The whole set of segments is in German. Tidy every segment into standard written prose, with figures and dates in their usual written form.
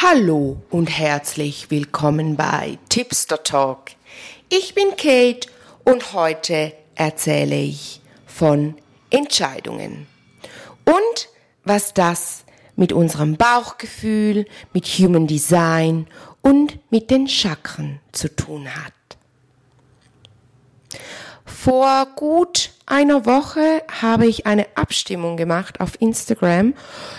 Hallo und herzlich willkommen bei Tipster Talk. Ich bin Kate und heute erzähle ich von Entscheidungen und was das mit unserem Bauchgefühl, mit Human Design und mit den Chakren zu tun hat. Vor gut einer Woche habe ich eine Abstimmung gemacht auf Instagram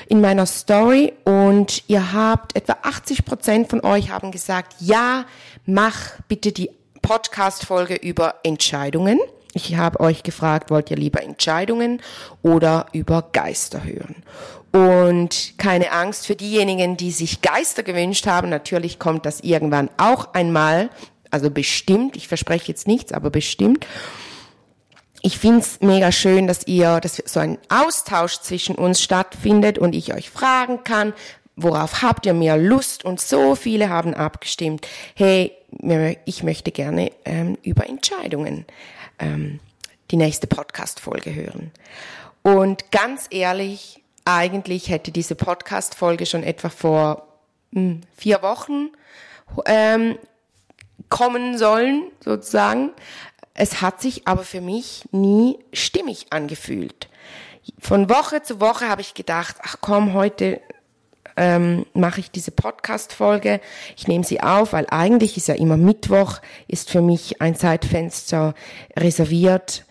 in meiner Story und ihr habt etwa 80% von euch haben gesagt, ja, mach bitte die Podcast-Folge über Entscheidungen. Ich habe euch gefragt, wollt ihr lieber Entscheidungen oder über Geister hören? Und keine Angst für diejenigen, die sich Geister gewünscht haben, natürlich kommt das irgendwann auch einmal, also bestimmt, ich verspreche jetzt nichts, aber bestimmt. Ich find's mega schön, dass so ein Austausch zwischen uns stattfindet und ich euch fragen kann, worauf habt ihr mehr Lust? Und so viele haben abgestimmt, hey, ich möchte gerne über Entscheidungen die nächste Podcast-Folge hören. Und ganz ehrlich, eigentlich hätte diese Podcast-Folge schon etwa vor 4 Wochen kommen sollen, sozusagen. Es hat sich aber für mich nie stimmig angefühlt. Von Woche zu Woche habe ich gedacht, ach komm, heute mache ich diese Podcast-Folge. Ich nehme sie auf, weil eigentlich ist ja immer Mittwoch, ist für mich ein Zeitfenster reserviert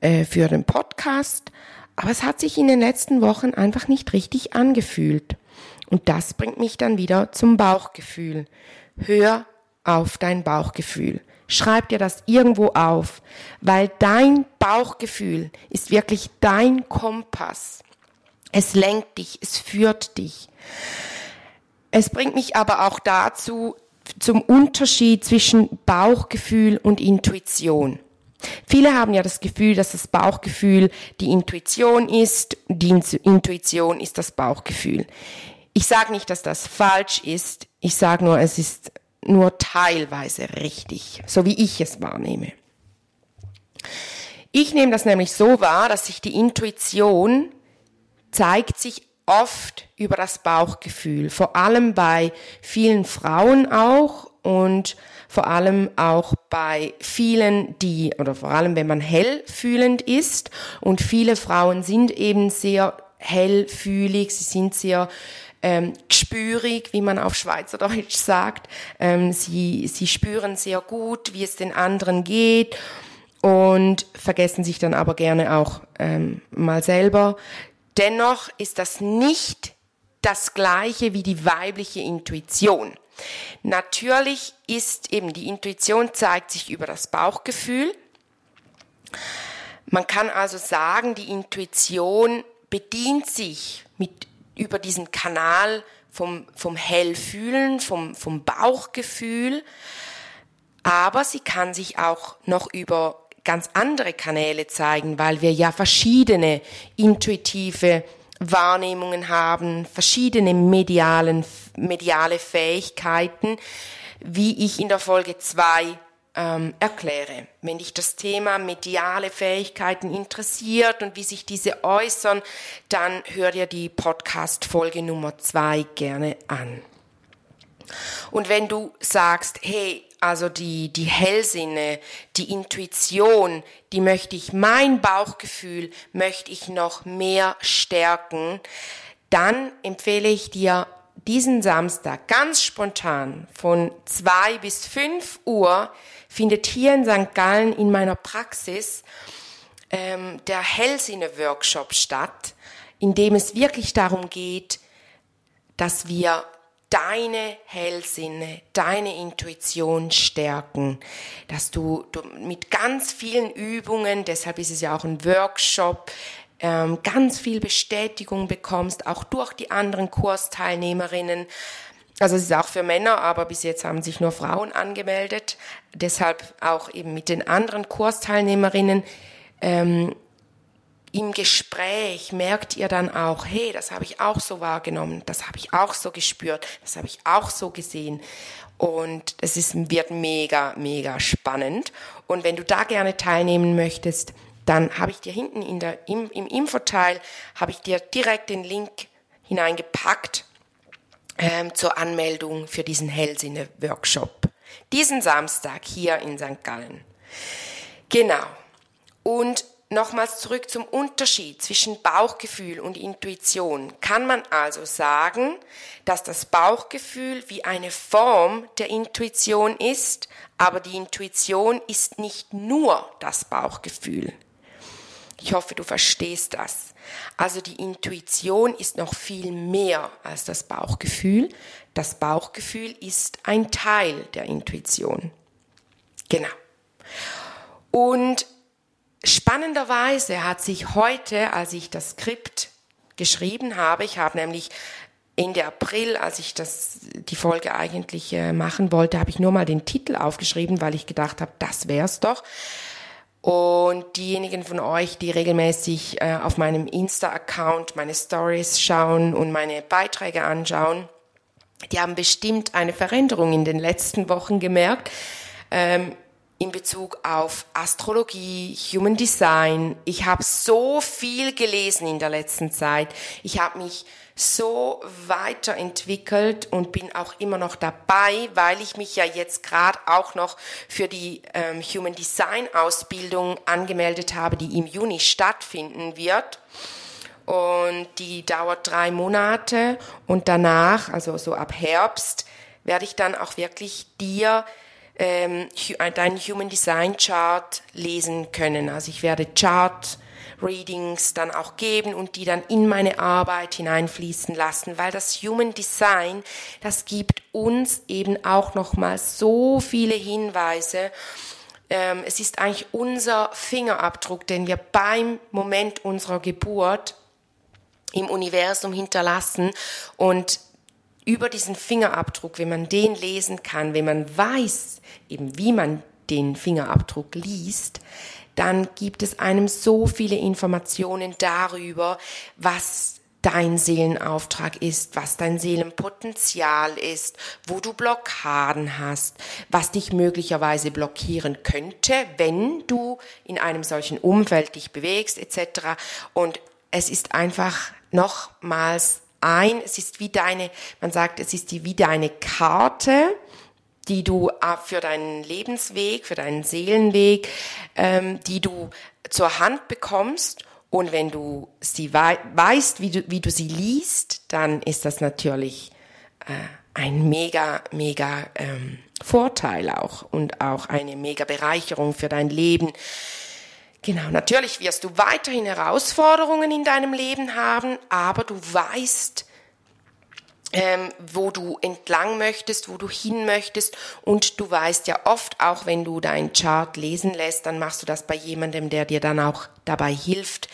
für den Podcast. Aber es hat sich in den letzten Wochen einfach nicht richtig angefühlt. Und das bringt mich dann wieder zum Bauchgefühl. Hör auf dein Bauchgefühl. Schreib dir das irgendwo auf, weil dein Bauchgefühl ist wirklich dein Kompass. Es lenkt dich, es führt dich. Es bringt mich aber auch dazu, zum Unterschied zwischen Bauchgefühl und Intuition. Viele haben ja das Gefühl, dass das Bauchgefühl die Intuition ist, die Intuition ist das Bauchgefühl. Ich sage nicht, dass das falsch ist, ich sage nur, es ist nur teilweise richtig, so wie ich es wahrnehme. Ich nehme das nämlich so wahr, dass sich die Intuition zeigt sich oft über das Bauchgefühl, vor allem bei vielen Frauen auch und vor allem auch bei vielen, vor allem wenn man hellfühlend ist, und viele Frauen sind eben sehr hellfühlig, sie sind sehr spürig, wie man auf Schweizerdeutsch sagt. Sie spüren sehr gut, wie es den anderen geht und vergessen sich dann aber gerne auch mal selber. Dennoch ist das nicht das Gleiche wie die weibliche Intuition. Natürlich ist eben die Intuition zeigt sich über das Bauchgefühl. Man kann also sagen, die Intuition bedient sich über diesen Kanal vom Hellfühlen, vom Bauchgefühl, aber sie kann sich auch noch über ganz andere Kanäle zeigen, weil wir ja verschiedene intuitive Wahrnehmungen haben, verschiedene mediale Fähigkeiten, wie ich in der Folge 2 erkläre. Wenn dich das Thema mediale Fähigkeiten interessiert und wie sich diese äußern, dann hör dir die Podcast-Folge Nummer 2 gerne an. Und wenn du sagst, hey, also die Hellsinne, die Intuition, die möchte ich, mein Bauchgefühl möchte ich noch mehr stärken, dann empfehle ich dir diesen Samstag ganz spontan von 2 bis 5 Uhr findet hier in St. Gallen in meiner Praxis der Hellsinne-Workshop statt, in dem es wirklich darum geht, dass wir deine Hellsinne, deine Intuition stärken, dass du mit ganz vielen Übungen, deshalb ist es ja auch ein Workshop, ganz viel Bestätigung bekommst, auch durch die anderen Kursteilnehmerinnen. Also es ist auch für Männer, aber bis jetzt haben sich nur Frauen angemeldet. Deshalb auch eben mit den anderen Kursteilnehmerinnen im Gespräch merkt ihr dann auch, hey, das habe ich auch so wahrgenommen, das habe ich auch so gespürt, das habe ich auch so gesehen. Und es wird mega, mega spannend. Und wenn du da gerne teilnehmen möchtest, dann habe ich dir hinten im Infoteil habe ich dir direkt den Link hineingepackt zur Anmeldung für diesen Hellsinne-Workshop. Diesen Samstag hier in St. Gallen. Genau. Und nochmals zurück zum Unterschied zwischen Bauchgefühl und Intuition. Kann man also sagen, dass das Bauchgefühl wie eine Form der Intuition ist, aber die Intuition ist nicht nur das Bauchgefühl. Ich hoffe, du verstehst das. Also die Intuition ist noch viel mehr als das Bauchgefühl. Das Bauchgefühl ist ein Teil der Intuition. Genau. Und spannenderweise hat sich heute, als ich das Skript geschrieben habe, ich habe nämlich Ende April, als ich die Folge eigentlich machen wollte, habe ich nur mal den Titel aufgeschrieben, weil ich gedacht habe, das wär's doch. Und diejenigen von euch, die regelmäßig auf meinem Insta-Account meine Stories schauen und meine Beiträge anschauen, die haben bestimmt eine Veränderung in den letzten Wochen gemerkt, in Bezug auf Astrologie, Human Design. Ich habe so viel gelesen in der letzten Zeit. Ich habe mich so weiterentwickelt und bin auch immer noch dabei, weil ich mich ja jetzt gerade auch noch für die Human Design Ausbildung angemeldet habe, die im Juni stattfinden wird. Und die dauert 3 Monate und danach, also so ab Herbst, werde ich dann auch wirklich dir deinen Human Design Chart lesen können. Also ich werde Chart-Readings dann auch geben und die dann in meine Arbeit hineinfließen lassen, weil das Human Design, das gibt uns eben auch nochmal so viele Hinweise. Es ist eigentlich unser Fingerabdruck, den wir beim Moment unserer Geburt im Universum hinterlassen, und über diesen Fingerabdruck, wenn man den lesen kann, wenn man weiß, eben wie man den Fingerabdruck liest, dann gibt es einem so viele Informationen darüber, was dein Seelenauftrag ist, was dein Seelenpotenzial ist, wo du Blockaden hast, was dich möglicherweise blockieren könnte, wenn du in einem solchen Umfeld dich bewegst, etc. Und es ist einfach nochmals es ist wie deine, man sagt, es ist wie deine Karte, die du für deinen Lebensweg, für deinen Seelenweg, die du zur Hand bekommst, und wenn du sie weißt, wie du sie liest, dann ist das natürlich ein mega, mega Vorteil auch und auch eine mega Bereicherung für dein Leben. Genau, natürlich wirst du weiterhin Herausforderungen in deinem Leben haben, aber du weißt, wo du entlang möchtest, wo du hin möchtest, und du weißt ja oft auch, wenn du deinen Chart lesen lässt, dann machst du das bei jemandem, der dir dann auch dabei hilft,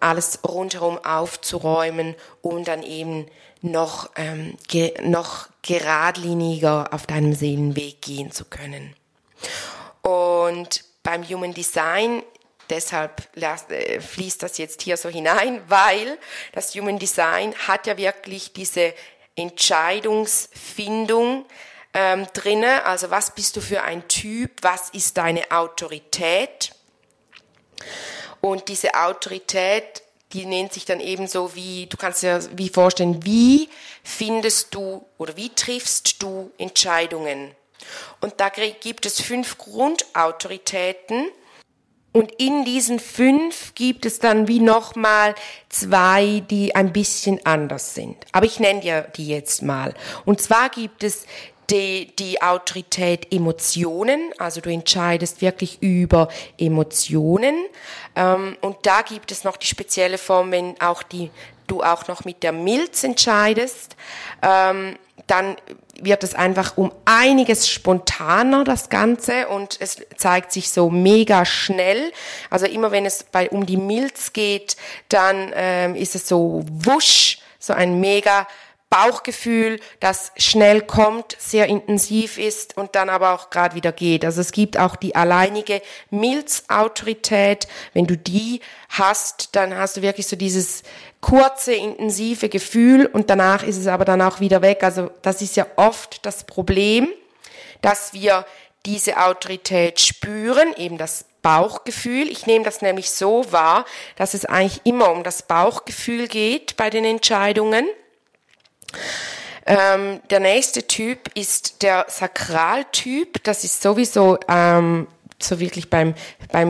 alles rundherum aufzuräumen, um dann eben noch geradliniger auf deinem Seelenweg gehen zu können. Und beim Human Design, deshalb fließt das jetzt hier so hinein, weil das Human Design hat ja wirklich diese Entscheidungsfindung drinne. Also was bist du für ein Typ, was ist deine Autorität? Und diese Autorität, die nennt sich dann eben so, wie, du kannst dir wie vorstellen, wie findest du oder wie triffst du Entscheidungen? Und da gibt es 5 Grundautoritäten, und in diesen 5 gibt es dann wie nochmal 2, die ein bisschen anders sind. Aber ich nenne dir die jetzt mal. Und zwar gibt es die Autorität Emotionen, also du entscheidest wirklich über Emotionen. Und da gibt es noch die spezielle Form, wenn auch du auch noch mit der Milz entscheidest, dann wird es einfach um einiges spontaner, das Ganze, und es zeigt sich so mega schnell. Also immer wenn es um die Milz geht, dann ist es so wusch, so ein mega Bauchgefühl, das schnell kommt, sehr intensiv ist und dann aber auch gerade wieder geht. Also es gibt auch die alleinige Milzautorität. Wenn du die hast, dann hast du wirklich so dieses kurze, intensive Gefühl und danach ist es aber dann auch wieder weg. Also das ist ja oft das Problem, dass wir diese Autorität spüren, eben das Bauchgefühl. Ich nehme das nämlich so wahr, dass es eigentlich immer um das Bauchgefühl geht bei den Entscheidungen. Der nächste Typ ist der Sakraltyp. Das ist sowieso so wirklich beim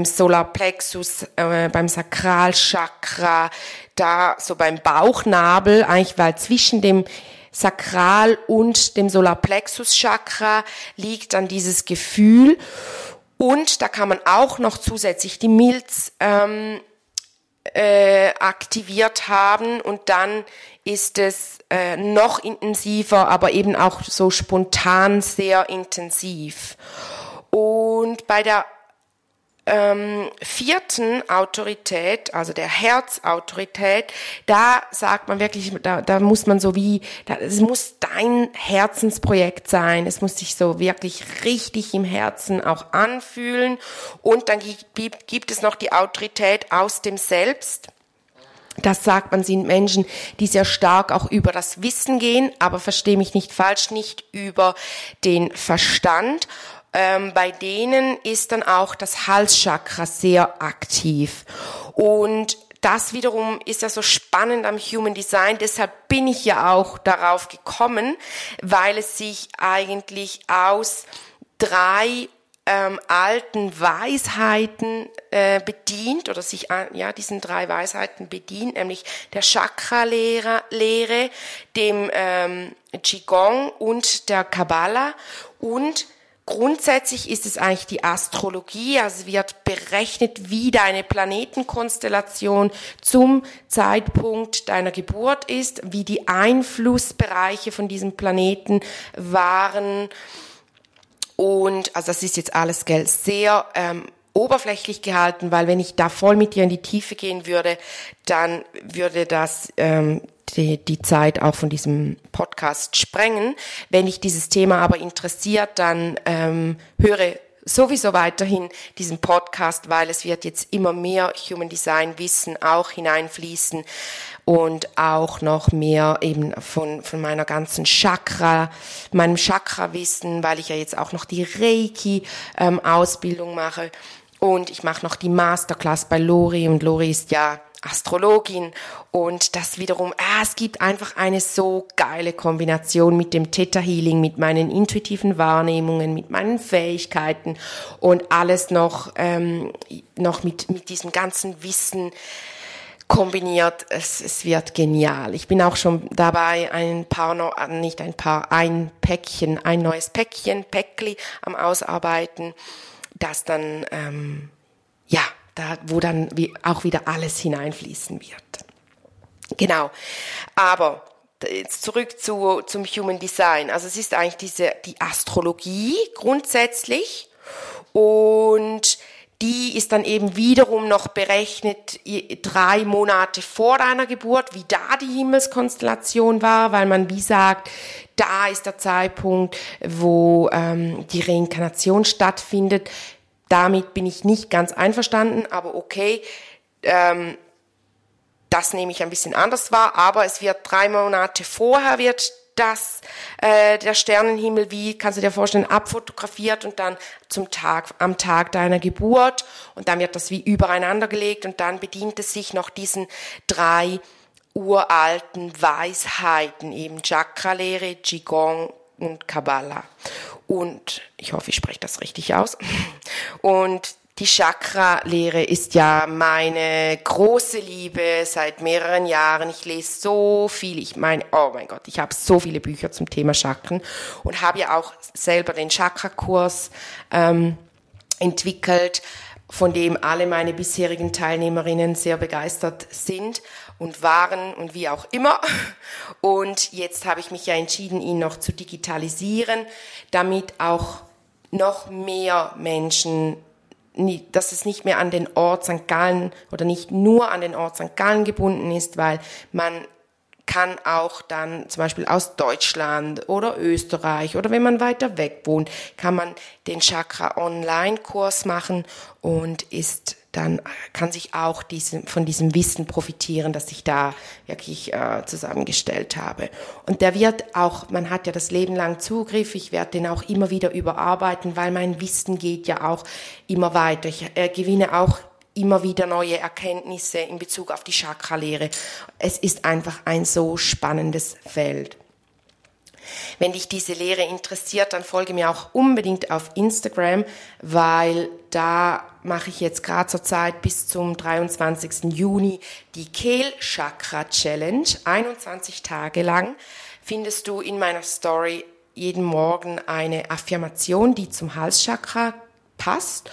Solarplexus, beim Sakralchakra, da so beim Bauchnabel, eigentlich, weil zwischen dem Sakral und dem Solarplexus-Chakra liegt dann dieses Gefühl. Und da kann man auch noch zusätzlich die Milz aktiviert haben, und dann ist es noch intensiver, aber eben auch so spontan sehr intensiv. Und bei der vierten Autorität, also der Herzautorität, da sagt man wirklich, da muss man so wie, es muss dein Herzensprojekt sein, es muss sich so wirklich richtig im Herzen auch anfühlen. Und dann gibt es noch die Autorität aus dem Selbst. Das sagt man, sind Menschen, die sehr stark auch über das Wissen gehen, aber verstehe mich nicht falsch, nicht über den Verstand. Bei denen ist dann auch das Halschakra sehr aktiv. Und das wiederum ist ja so spannend am Human Design. Deshalb bin ich ja auch darauf gekommen, weil es sich eigentlich aus drei alten Weisheiten bedient oder sich ja diesen drei Weisheiten bedient, nämlich der Chakra-Lehre, dem Qigong und der Kabbalah. Und grundsätzlich ist es eigentlich die Astrologie, also wird berechnet, wie deine Planetenkonstellation zum Zeitpunkt deiner Geburt ist, wie die Einflussbereiche von diesem Planeten waren. Und also das ist jetzt alles sehr oberflächlich gehalten, weil wenn ich da voll mit dir in die Tiefe gehen würde, dann würde das die Zeit auch von diesem Podcast sprengen. Wenn dich dieses Thema aber interessiert, dann höre sowieso weiterhin diesen Podcast, weil es wird jetzt immer mehr Human Design Wissen auch hineinfließen und auch noch mehr eben von meiner ganzen meinem Chakra-Wissen, weil ich ja jetzt auch noch die Reiki-Ausbildung mache, und ich mache noch die Masterclass bei Lori, und Lori ist ja Astrologin, und das wiederum, es gibt einfach eine so geile Kombination mit dem Theta-Healing, mit meinen intuitiven Wahrnehmungen, mit meinen Fähigkeiten und alles noch mit diesem ganzen Wissen kombiniert. Es wird genial. Ich bin auch schon dabei, ein neues Päckli am Ausarbeiten, das dann, wo dann auch wieder alles hineinfließen wird. Genau. Aber jetzt zurück zum Human Design. Also es ist eigentlich die Astrologie grundsätzlich, und die ist dann eben wiederum noch berechnet 3 Monate vor deiner Geburt, wie da die Himmelskonstellation war, weil man wie sagt, da ist der Zeitpunkt, wo die Reinkarnation stattfindet. Damit bin ich nicht ganz einverstanden, aber okay, das nehme ich ein bisschen anders wahr, aber es wird 3 Monate vorher wird das, der Sternenhimmel, wie kannst du dir vorstellen, abfotografiert und dann am Tag deiner Geburt, und dann wird das wie übereinander gelegt, und dann bedient es sich noch diesen 3 uralten Weisheiten, eben Chakra-Lehre, Qigong und Kabbalah. Und ich hoffe, ich spreche das richtig aus. Und die Chakra-Lehre ist ja meine große Liebe seit mehreren Jahren. Ich lese so viel. Ich meine, oh mein Gott, ich habe so viele Bücher zum Thema Chakren und habe ja auch selber den Chakra-Kurs entwickelt, von dem alle meine bisherigen Teilnehmerinnen sehr begeistert sind und waren und wie auch immer. Und jetzt habe ich mich ja entschieden, ihn noch zu digitalisieren, damit auch noch mehr Menschen, dass es nicht mehr an den Ort St. Gallen oder nicht nur an den Ort St. Gallen gebunden ist, weil man kann auch dann zum Beispiel aus Deutschland oder Österreich oder wenn man weiter weg wohnt, kann man den Chakra-Online-Kurs machen und dann kann sich auch von diesem Wissen profitieren, das ich da wirklich zusammengestellt habe. Und der wird auch, man hat ja das Leben lang Zugriff, ich werde den auch immer wieder überarbeiten, weil mein Wissen geht ja auch immer weiter. Ich gewinne auch immer wieder neue Erkenntnisse in Bezug auf die Chakra-Lehre. Es ist einfach ein so spannendes Feld. Wenn dich diese Lehre interessiert, dann folge mir auch unbedingt auf Instagram, weil da mache ich jetzt gerade zur Zeit bis zum 23. Juni die Kehlchakra-Challenge. 21 Tage lang findest du in meiner Story jeden Morgen eine Affirmation, die zum Halschakra passt.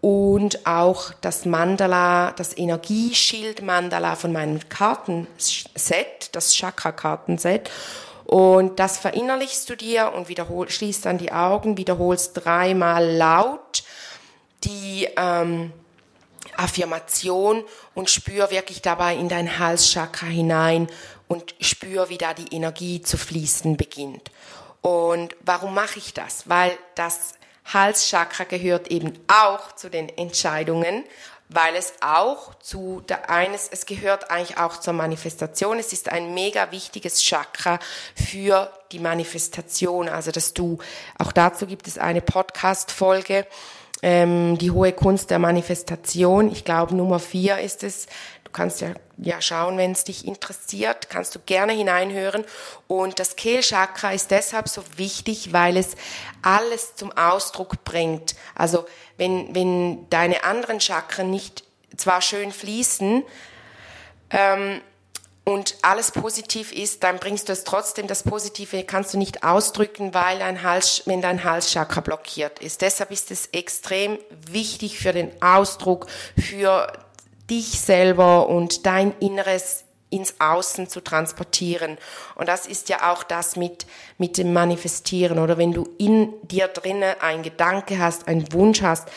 Und auch das Mandala, das Energieschild-Mandala von meinem Kartenset, das Chakra-Kartenset. Und das verinnerlichst du dir und schließt dann die Augen, wiederholst dreimal laut die Affirmation und spür wirklich dabei in dein Halschakra hinein und spür, wie da die Energie zu fließen beginnt. Und warum mache ich das? Weil das Halschakra gehört eben auch zu den Entscheidungen, weil es auch es gehört eigentlich auch zur Manifestation. Es ist ein mega wichtiges Chakra für die Manifestation. Also, auch dazu gibt es eine Podcast-Folge, die hohe Kunst der Manifestation. Ich glaube, Nummer 4 ist es. Du kannst ja schauen, wenn es dich interessiert, kannst du gerne hineinhören. Und das Kehlchakra ist deshalb so wichtig, weil es alles zum Ausdruck bringt. Also wenn deine anderen Chakren nicht zwar schön fließen und alles positiv ist, dann bringst du es trotzdem, das Positive kannst du nicht ausdrücken, wenn dein Halschakra blockiert ist. Deshalb ist es extrem wichtig für den Ausdruck, für dich selber und dein Inneres ins Außen zu transportieren. Und das ist ja auch das mit dem Manifestieren. Oder wenn du in dir drinnen einen Gedanke hast, einen Wunsch hast,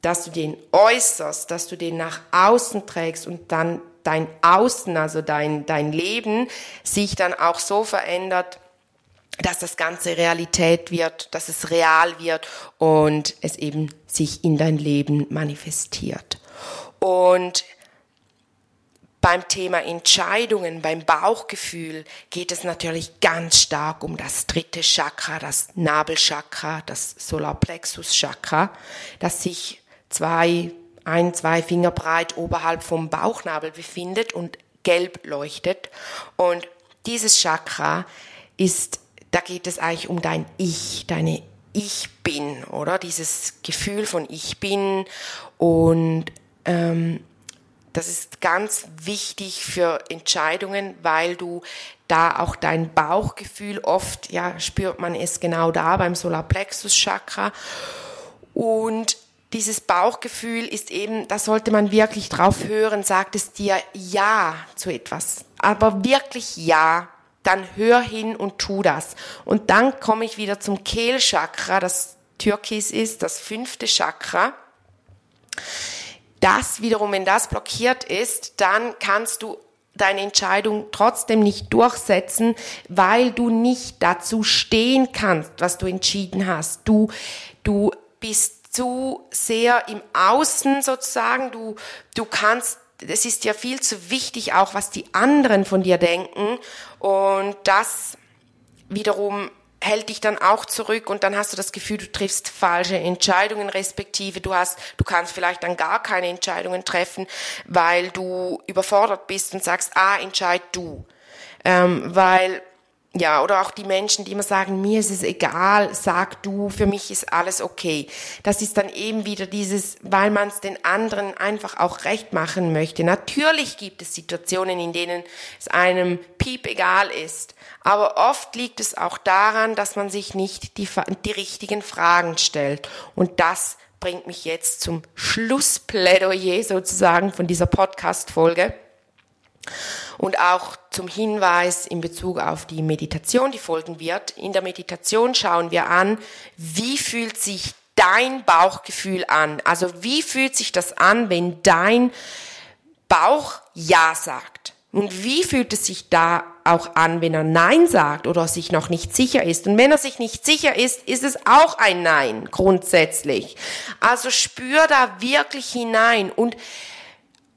dass du den äußerst, dass du den nach außen trägst und dann dein Außen, also dein Leben, sich dann auch so verändert, dass das Ganze Realität wird, dass es real wird und es eben sich in dein Leben manifestiert. Und beim Thema Entscheidungen, beim Bauchgefühl geht es natürlich ganz stark um das dritte Chakra, das Nabelchakra, das Solarplexus-Chakra, das sich zwei Finger breit oberhalb vom Bauchnabel befindet und gelb leuchtet. Und dieses Chakra da geht es eigentlich um dein Ich, deine Ich Bin, oder? Dieses Gefühl von Ich Bin und das ist ganz wichtig für Entscheidungen, weil du da auch dein Bauchgefühl oft, ja, spürt man es genau da beim Solarplexus-Chakra. Und dieses Bauchgefühl ist eben, da sollte man wirklich drauf hören, sagt es dir Ja zu etwas, aber wirklich Ja. Dann hör hin und tu das. Und dann komme ich wieder zum Kehlchakra, das Türkis ist, das 5. Chakra. Das wiederum, wenn das blockiert ist, dann kannst du deine Entscheidung trotzdem nicht durchsetzen, weil du nicht dazu stehen kannst, was du entschieden hast. Du bist zu sehr im Außen sozusagen, du kannst. Es ist ja viel zu wichtig, auch was die anderen von dir denken, und das wiederum hält dich dann auch zurück, und dann hast du das Gefühl, du triffst falsche Entscheidungen, respektive du kannst vielleicht dann gar keine Entscheidungen treffen, weil du überfordert bist und sagst, entscheid du, oder auch die Menschen, die immer sagen, mir ist es egal, sag du, für mich ist alles okay. Das ist dann eben wieder dieses, weil man es den anderen einfach auch recht machen möchte. Natürlich gibt es Situationen, in denen es einem piep egal ist, aber oft liegt es auch daran, dass man sich nicht die richtigen Fragen stellt. Und das bringt mich jetzt zum Schlussplädoyer sozusagen von dieser Podcast-Folge. Und auch zum Hinweis in Bezug auf die Meditation, die folgen wird. In der Meditation schauen wir an, wie fühlt sich dein Bauchgefühl an? Also wie fühlt sich das an, wenn dein Bauch Ja sagt? Und wie fühlt es sich da auch an, wenn er Nein sagt oder sich noch nicht sicher ist? Und wenn er sich nicht sicher ist, ist es auch ein Nein grundsätzlich. Also spür da wirklich hinein. Und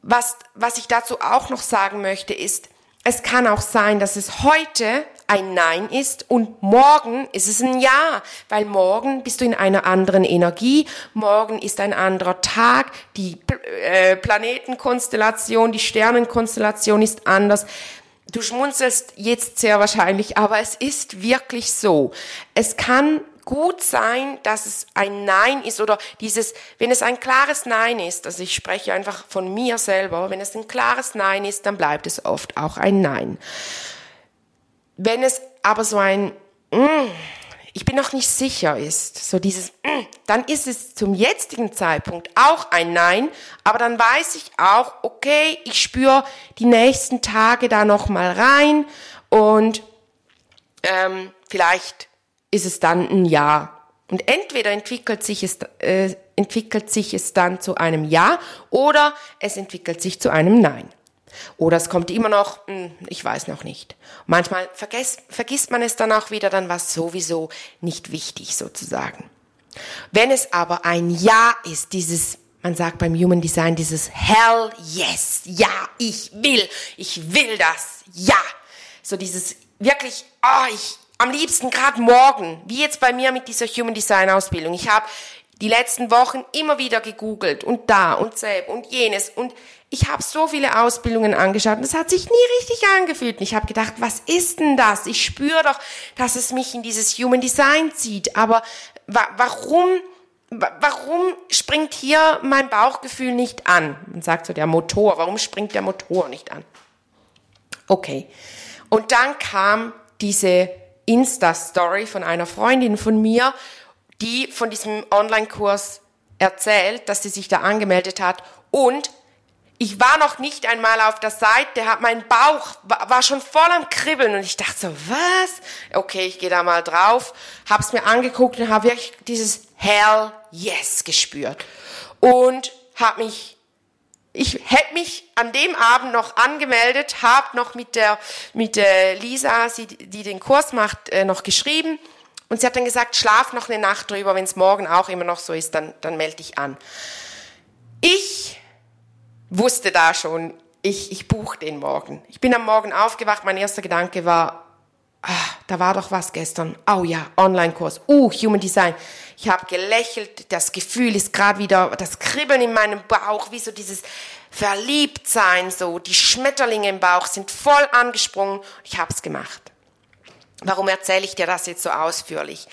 was ich dazu auch noch sagen möchte, ist, es kann auch sein, dass es heute ein Nein ist und morgen ist es ein Ja, weil morgen bist du in einer anderen Energie, morgen ist ein anderer Tag, die Planetenkonstellation, die Sternenkonstellation ist anders. Du schmunzelst jetzt sehr wahrscheinlich, aber es ist wirklich so. Es kann gut sein, dass es ein Nein ist oder dieses, wenn es ein klares Nein ist, also ich spreche einfach von mir selber, wenn es ein klares Nein ist, dann bleibt es oft auch ein Nein. Wenn es aber so ein ich bin noch nicht sicher ist, so dieses, dann ist es zum jetzigen Zeitpunkt auch ein Nein, aber dann weiß ich auch, okay, ich spüre die nächsten Tage da nochmal rein und vielleicht ist es dann ein Ja. Und entweder entwickelt sich es dann zu einem Ja oder es entwickelt sich zu einem Nein. Oder es kommt immer noch, ich weiß noch nicht. Manchmal vergisst man es dann auch wieder, dann war es sowieso nicht wichtig sozusagen. Wenn es aber ein Ja ist, dieses, man sagt beim Human Design, dieses Hell yes, ja, ich will das, ja. So dieses wirklich, am liebsten gerade morgen, wie jetzt bei mir mit dieser Human Design Ausbildung. Ich habe die letzten Wochen immer wieder gegoogelt und da und selbst und jenes und ich habe so viele Ausbildungen angeschaut und es hat sich nie richtig angefühlt. Und ich habe gedacht, was ist denn das? Ich spüre doch, dass es mich in dieses Human Design zieht. Aber warum springt hier mein Bauchgefühl nicht an? Man sagt so, der Motor, warum springt der Motor nicht an? Okay. Und dann kam diese Insta-Story von einer Freundin von mir, die von diesem Online-Kurs erzählt, dass sie sich da angemeldet hat und ich war noch nicht einmal auf der Seite, mein Bauch war schon voll am Kribbeln und ich dachte so, was? Okay, ich gehe da mal drauf, hab's mir angeguckt und habe wirklich dieses Hell yes gespürt und ich hätte mich an dem Abend noch angemeldet, habe noch mit der Lisa, die den Kurs macht, noch geschrieben und sie hat dann gesagt, schlaf noch eine Nacht drüber, wenn es morgen auch immer noch so ist, dann melde dich an. Ich wusste da schon, ich buche den morgen. Ich bin am Morgen aufgewacht, mein erster Gedanke war, da war doch was gestern. Oh ja, Online-Kurs, Human Design. Ich habe gelächelt, das Gefühl ist gerade wieder, das Kribbeln in meinem Bauch, wie so dieses Verliebtsein, so die Schmetterlinge im Bauch sind voll angesprungen. Ich habe es gemacht. Warum erzähle ich dir das jetzt so ausführlich?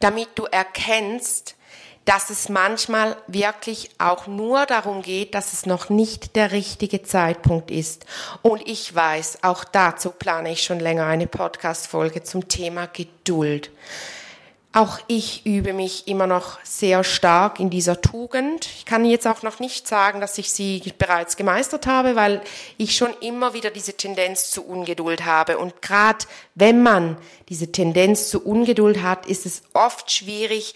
Damit du erkennst, dass es manchmal wirklich auch nur darum geht, dass es noch nicht der richtige Zeitpunkt ist. Und ich weiß, auch dazu plane ich schon länger eine Podcast-Folge zum Thema Geduld. Auch ich übe mich immer noch sehr stark in dieser Tugend. Ich kann jetzt auch noch nicht sagen, dass ich sie bereits gemeistert habe, weil ich schon immer wieder diese Tendenz zu Ungeduld habe. Und gerade wenn man diese Tendenz zu Ungeduld hat, ist es oft schwierig,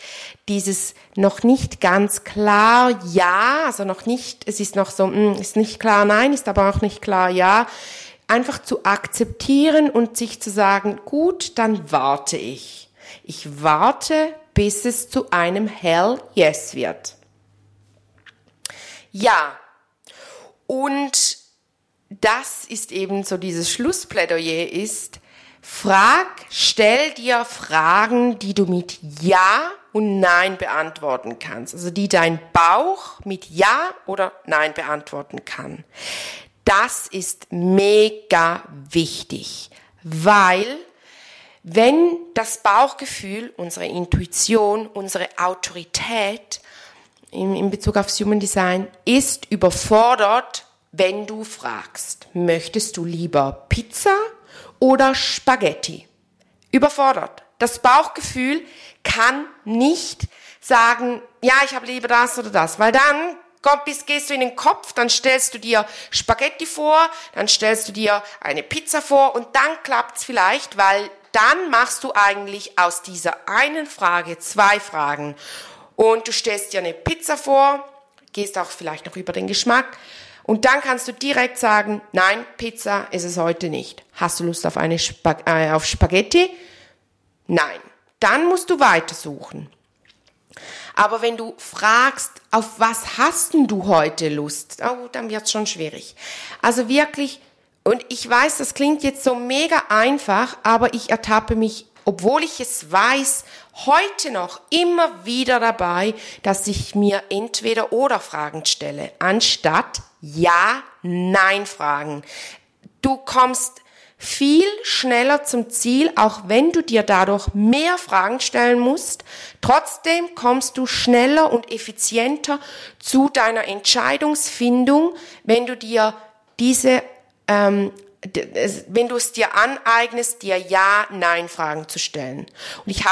dieses noch nicht ganz klar Ja, also noch nicht, es ist noch so, ist nicht klar Nein, ist aber auch nicht klar Ja, einfach zu akzeptieren und sich zu sagen, gut, dann warte ich. Ich warte, bis es zu einem Hell yes wird. Ja, und das ist eben so dieses Schlussplädoyer ist, stell dir Fragen, die du mit Ja und Nein beantworten kannst. Also die dein Bauch mit Ja oder Nein beantworten kann. Das ist mega wichtig, weil wenn das Bauchgefühl, unsere Intuition, unsere Autorität in Bezug aufs Human Design ist überfordert, wenn du fragst, möchtest du lieber Pizza oder Spaghetti? Überfordert. Das Bauchgefühl kann nicht sagen, ja, ich habe lieber das oder das, weil dann gehst du in den Kopf, dann stellst du dir Spaghetti vor, dann stellst du dir eine Pizza vor und dann klappt's vielleicht, weil dann machst du eigentlich aus dieser einen Frage 2 Fragen. Und du stellst dir eine Pizza vor, gehst auch vielleicht noch über den Geschmack. Und dann kannst du direkt sagen, nein, Pizza ist es heute nicht. Hast du Lust auf auf Spaghetti? Nein. Dann musst du weitersuchen. Aber wenn du fragst, auf was hast denn du heute Lust? Oh, dann wird's schon schwierig. Also wirklich. Und ich weiß, das klingt jetzt so mega einfach, aber ich ertappe mich, obwohl ich es weiß, heute noch immer wieder dabei, dass ich mir entweder oder Fragen stelle, anstatt Ja, Nein Fragen. Du kommst viel schneller zum Ziel, auch wenn du dir dadurch mehr Fragen stellen musst. Trotzdem kommst du schneller und effizienter zu deiner Entscheidungsfindung, wenn du dir wenn du es dir aneignest, dir Ja-Nein-Fragen zu stellen. Und ich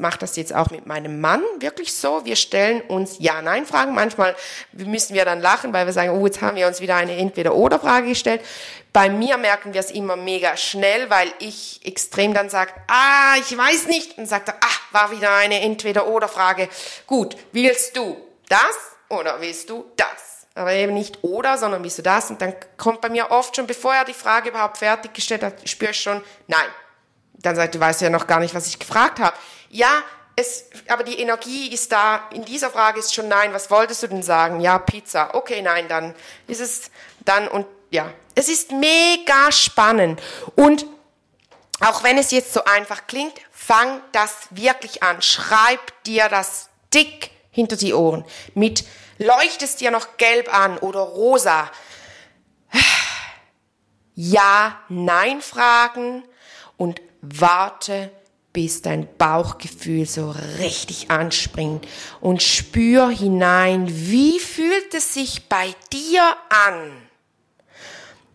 mache das jetzt auch mit meinem Mann wirklich so. Wir stellen uns Ja-Nein-Fragen. Manchmal müssen wir dann lachen, weil wir sagen, jetzt haben wir uns wieder eine Entweder-Oder-Frage gestellt. Bei mir merken wir es immer mega schnell, weil ich extrem dann sage, ich weiß nicht. Und sagt er, war wieder eine Entweder-Oder-Frage. Gut, willst du das oder willst du das? Aber eben nicht oder, sondern wieso das? Und dann kommt bei mir oft schon, bevor er die Frage überhaupt fertiggestellt hat, spüre ich schon, nein. Dann sagt, du weißt ja noch gar nicht, was ich gefragt habe. Ja, aber die Energie ist da, in dieser Frage ist schon nein. Was wolltest du denn sagen? Ja, Pizza. Okay, nein, dann ist es dann und ja. Es ist mega spannend. Und auch wenn es jetzt so einfach klingt, fang das wirklich an. Schreib dir das dick hinter die Ohren mit leuchtest dir noch gelb an oder rosa? Ja, nein fragen und warte, bis dein Bauchgefühl so richtig anspringt und spür hinein, wie fühlt es sich bei dir an,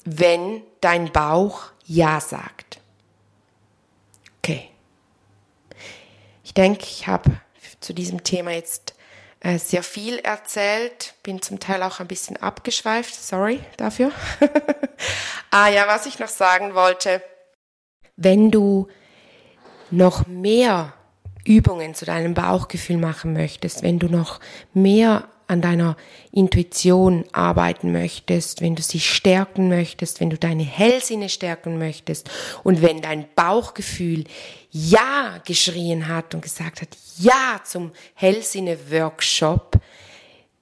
wenn dein Bauch Ja sagt. Okay. Ich denke, ich habe zu diesem Thema jetzt sehr viel erzählt, bin zum Teil auch ein bisschen abgeschweift, sorry dafür. Was ich noch sagen wollte, wenn du noch mehr Übungen zu deinem Bauchgefühl machen möchtest, wenn du noch mehr an deiner Intuition arbeiten möchtest, wenn du sie stärken möchtest, wenn du deine Hellsinne stärken möchtest und wenn dein Bauchgefühl Ja geschrien hat und gesagt hat, Ja zum Hellsinne-Workshop,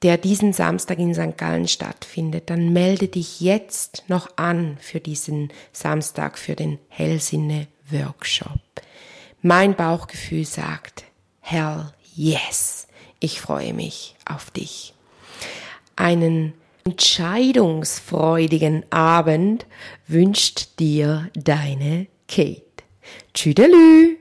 der diesen Samstag in St. Gallen stattfindet, dann melde dich jetzt noch an für diesen Samstag, für den Hellsinne-Workshop. Mein Bauchgefühl sagt, Hell yes. Ich freue mich auf dich. Einen entscheidungsfreudigen Abend wünscht dir deine Kate. Tschüdelü!